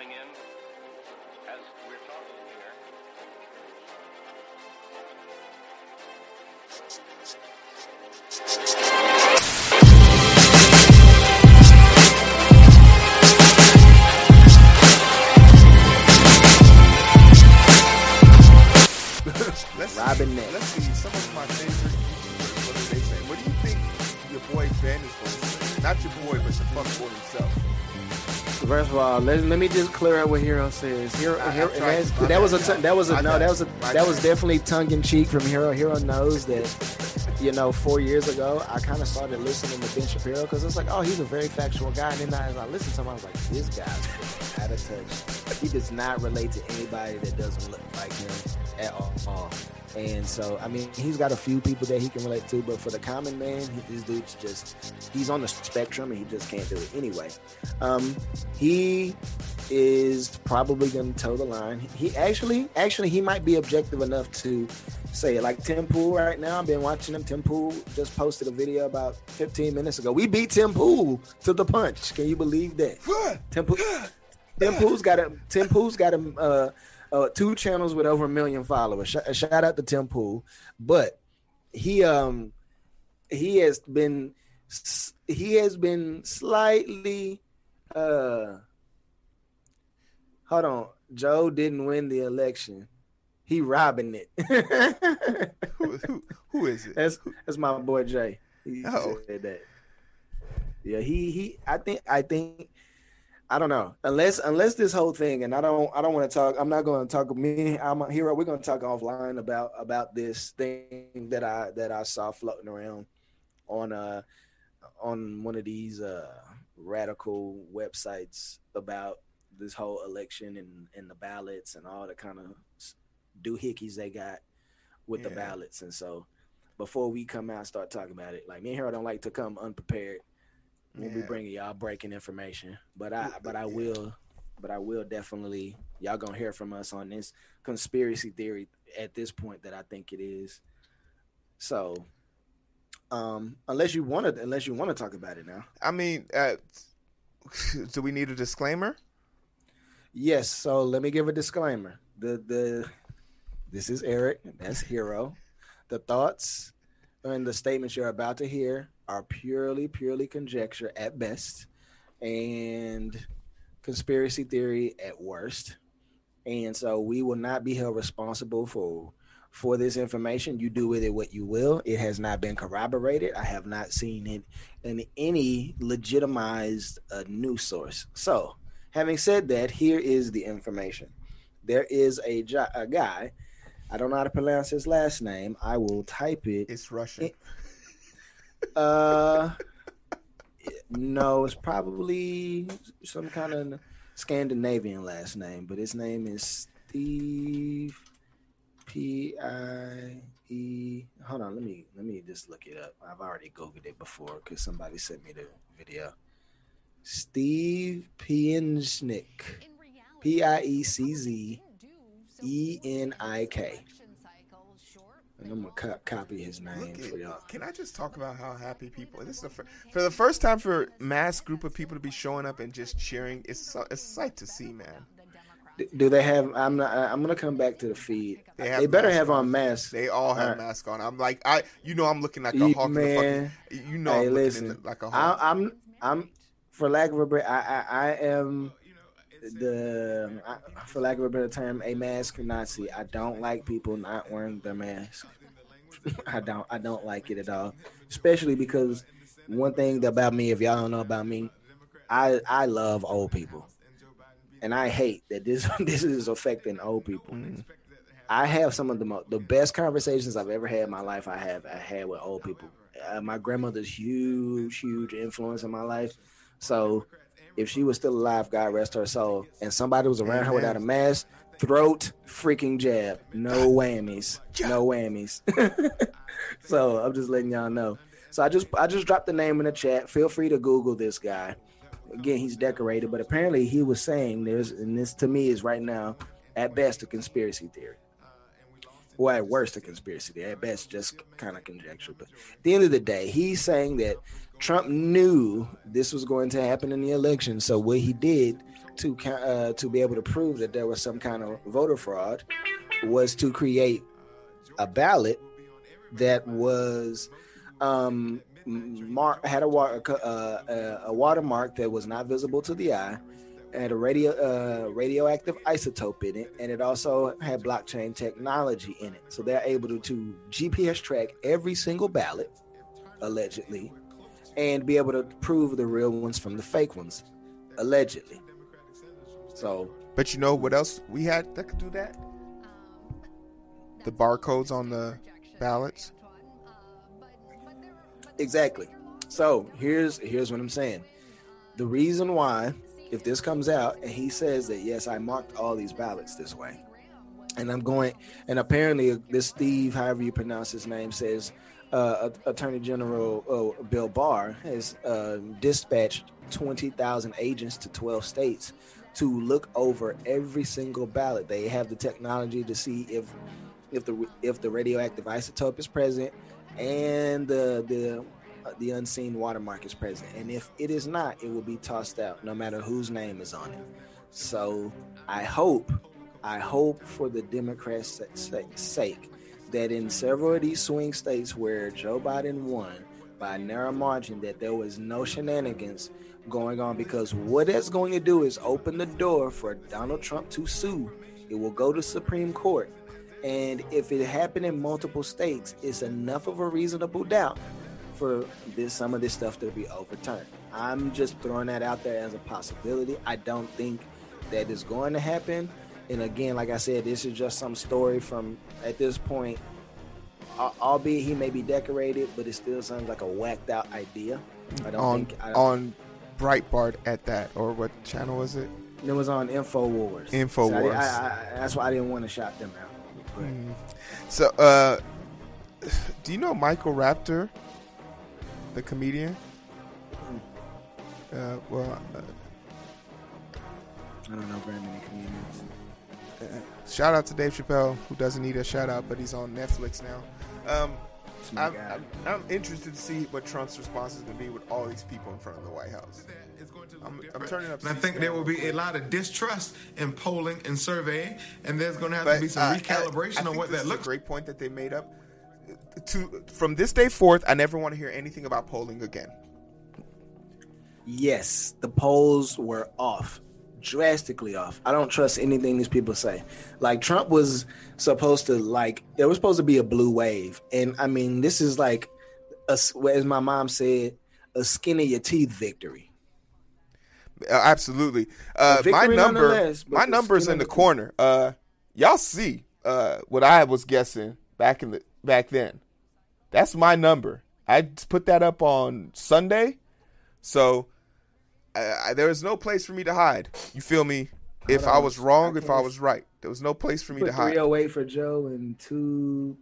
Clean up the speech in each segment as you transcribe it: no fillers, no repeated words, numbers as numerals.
coming in as we're talking here. Let's see some of my favorite YouTubers. What are they saying? What do you think your boy Ben is going to say? Not your boy, but the fuckboy himself. First of all, let me just clear up what Hero says. That was definitely tongue in cheek from Hero. Hero knows that, you know, 4 years ago I kind of started listening to Ben Shapiro because it's like, oh, he's a very factual guy. And then as I listened to him, I was like, this guy's out of touch. He does not relate to anybody that doesn't look like him at all. And so, I mean, he's got a few people that he can relate to, but for the common man, this dude's just, he's on the spectrum and he just can't do it anyway. He is probably going to toe the line. He actually, he might be objective enough to say it. Like Tim Pool right now, I've been watching him. Tim Pool just posted a video about 15 minutes ago. We beat Tim Pool to the punch. Can you believe that? Tim Pool's got him, two channels with over 1 million followers. Shout out to Tim Pool, but he has been slightly. Hold on, Joe didn't win the election. He robbing it. who is it? That's my boy Jay. He said that. Yeah, he. I think. I don't know. Unless this whole thing, and I don't want to talk. I'm not going to talk. I'm a Hero. We're going to talk offline about this thing that I saw floating around on one of these radical websites about this whole election and the ballots and all the kind of doohickeys they got with the ballots. And so before we come out and start talking about it, like me and Hero don't like to come unprepared. We'll be bringing y'all breaking information, but I will definitely, y'all gonna hear from us on this conspiracy theory at this point that I think it is. So, unless you want to talk about it now, I mean, do we need a disclaimer? Yes. So let me give a disclaimer. This is Eric. That's Hero. The thoughts and the statements you're about to hear are purely conjecture at best and conspiracy theory at worst. And so we will not be held responsible for this information. You do with it what you will. It has not been corroborated. I have not seen it in any legitimized news source. So having said that, here is the information. There is a guy. I don't know how to pronounce his last name. I will type it. It's Russian. No, it's probably some kind of Scandinavian last name, but his name is Steve Piecznik. Hold on, let me just look it up. I've already Googled it before because somebody sent me the video. Steve Piecznik, Piecznik. And I'm going to copy his name for y'all. Can I just talk about how happy people... This is for the first time for a mass group of people to be showing up and just cheering. It's a sight to see, man. Do they have... I'm going to come back to the feed. They better have on masks. They all have masks on. I'm like... I'm looking like a hawk. Man. You know I'm looking like a hawk. I'm for lack of a break, I am... for lack of a better term, a mask Nazi. I don't like people not wearing their mask. I don't like it at all. Especially because one thing about me, if y'all don't know about me, I love old people, and I hate that this is affecting old people. Mm-hmm. I have some of the best conversations I've ever had in my life. I had with old people. My grandmother's huge influence in my life. So. If she was still alive, God rest her soul, and somebody was around her without a mask, throat freaking jab. No whammies. So I'm just letting y'all know. So I just dropped the name in the chat. Feel free to Google this guy. Again, he's decorated, but apparently he was saying there's, and this to me is right now, at best a conspiracy theory. Or at worst a conspiracy theory. At best just kind of conjecture. But at the end of the day, he's saying that Trump knew this was going to happen in the election. So what he did to be able to prove that there was some kind of voter fraud was to create a ballot that was had a watermark that was not visible to the eye, had a radioactive isotope in it, and it also had blockchain technology in it. So they're able to GPS track every single ballot, allegedly, and be able to prove the real ones from the fake ones, allegedly. So, but you know what else we had that could do that? The barcodes on the ballots. Exactly. So here's what I'm saying. The reason why, if this comes out and he says that, yes, I marked all these ballots this way, and I'm going, and apparently this Steve, however you pronounce his name, says Attorney General Bill Barr has dispatched 20,000 agents to 12 states to look over every single ballot. They have the technology to see if the radioactive isotope is present and the unseen watermark is present, and if it is not, it will be tossed out no matter whose name is on it. So I hope for the Democrats' sake that in several of these swing states where Joe Biden won by a narrow margin, that there was no shenanigans going on, because what that's going to do is open the door for Donald Trump to sue. It will go to Supreme Court, and if it happened in multiple states, it's enough of a reasonable doubt for some of this stuff to be overturned. I'm just throwing that out there as a possibility. I don't think that is going to happen. And again, like I said, this is just some story from, at this point, albeit he may be decorated, but it still sounds like a whacked out idea. On Breitbart at that, or what channel was it? It was on InfoWars. So that's why I didn't want to shout them out. But. So, do you know Michael Raptor? The comedian? I don't know very many comedians. Shout out to Dave Chappelle, who doesn't need a shout out, but he's on Netflix now. I'm interested to see what Trump's response is going to be with all these people in front of the White House. I'm turning up. And I think there will be a lot of distrust in polling and surveying, and there's going to have to be some recalibration on what that looks. Great point that they made up. From this day forth, I never want to hear anything about polling again. Yes, the polls were off, drastically off. I don't trust anything these people say. Like, Trump was supposed to, there was supposed to be a blue wave. And I mean, this is as my mom said, a skin of your teeth victory. Absolutely. My number's in the corner. Y'all see what I was guessing back then. That's my number. I put that up on Sunday, so there was no place for me to hide. You feel me? If I was wrong, if I was right, there was no place for me to hide. 308 for Joe and two.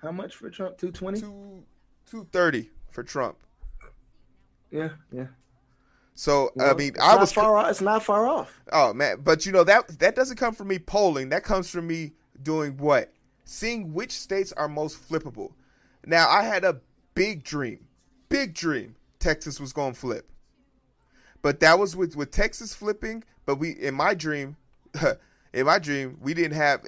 How much for Trump? 220. 230 for Trump. Yeah. So I mean, I was far off. It's not far off. Oh man, but you know that doesn't come from me polling. That comes from me doing what? Seeing which states are most flippable. Now, I had a big dream. Texas was going to flip. But that was with Texas flipping. But in my dream, we didn't have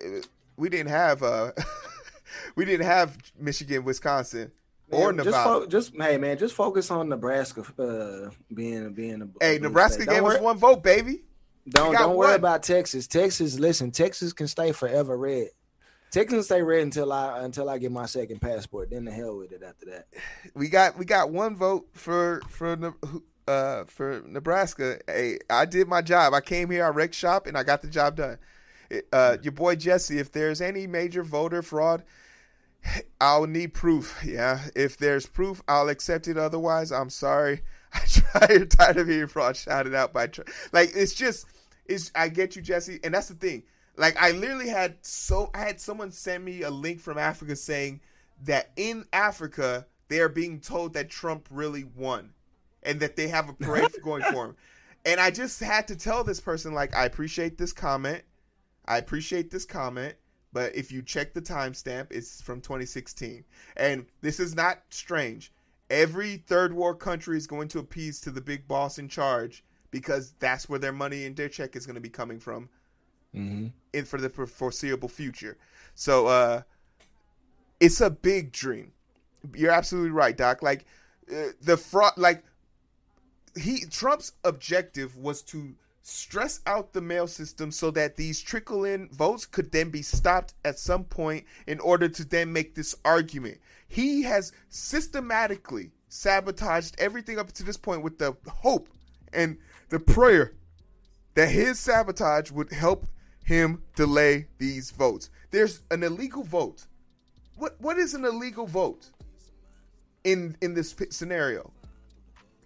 Michigan, Wisconsin, or Nevada. Just focus on Nebraska being a. Hey, Nebraska gave us one vote, baby. Don't worry about Texas. Texas can stay forever red. Texans stay red until I get my second passport. Then the hell with it after that. We got one vote for Nebraska. Hey, I did my job. I came here, I wrecked shop, and I got the job done. Your boy Jesse, if there's any major voter fraud, I'll need proof. Yeah, if there's proof, I'll accept it. Otherwise, I'm sorry. I'm tired of hearing fraud shouted out by I get you, Jesse, and that's the thing. I literally had someone send me a link from Africa saying that in Africa, they are being told that Trump really won and that they have a parade going for him. And I just had to tell this person, I appreciate this comment, but if you check the timestamp, it's from 2016. And this is not strange. Every third world country is going to appease to the big boss in charge because that's where their money and their check is going to be coming from, mm-hmm. and for the foreseeable future. So it's a big dream. You're absolutely right, Doc. Like the fraud, like Trump's objective was to stress out the mail system so that these trickle-in votes could then be stopped at some point in order to then make this argument. He has systematically sabotaged everything up to this point with the hope and the prayer that his sabotage would help him delay these votes. There's an illegal vote. What is an illegal vote in this scenario?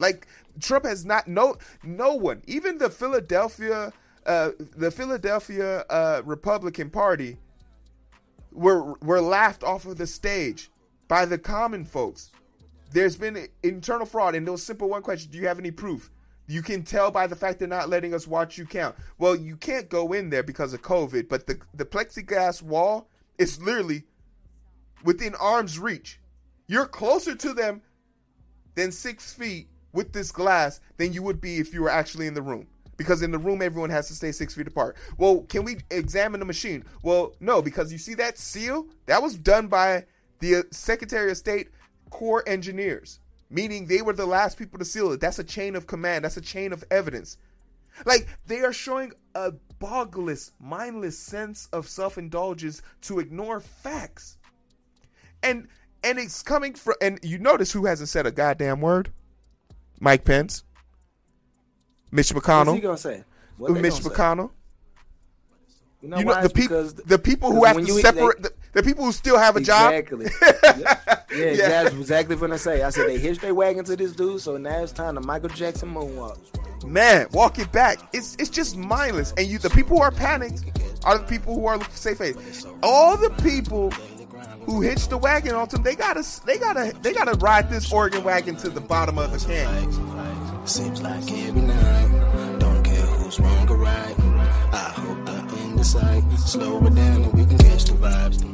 Like, Trump has no one, even the Philadelphia Republican Party were laughed off of the stage by the common folks. There's been internal fraud, and those simple one question: do you have any proof? You can tell by the fact they're not letting us watch you count. Well, you can't go in there because of COVID, but the plexiglass wall is literally within arm's reach. You're closer to them than 6 feet with this glass than you would be if you were actually in the room, because in the room everyone has to stay 6 feet apart. Well, can we examine the machine? Well, no, because you see that seal that was done by the Secretary of State Corps engineers, meaning they were the last people to seal it. That's a chain of command. That's a chain of evidence. Like, they are showing a bogless, mindless sense of self-indulgence to ignore facts, and it's coming from, and you notice who hasn't said a goddamn word? Mike Pence, Mitch McConnell. What's he gonna say? The people who have to separate, the people who still have a job. Exactly. Yeah, that's exactly what I say. I said they hitched their wagon to this dude, so now it's time to Michael Jackson moonwalk. Man, walk it back. It's just mindless. And the people who are panicked are the people who are safe face. All the people who hitched the wagon on them, they gotta ride this Oregon wagon to the bottom of the canyon. Seems like every night, don't care who's wrong or right. I hope I end the sight. Slow it down and we can catch the vibes.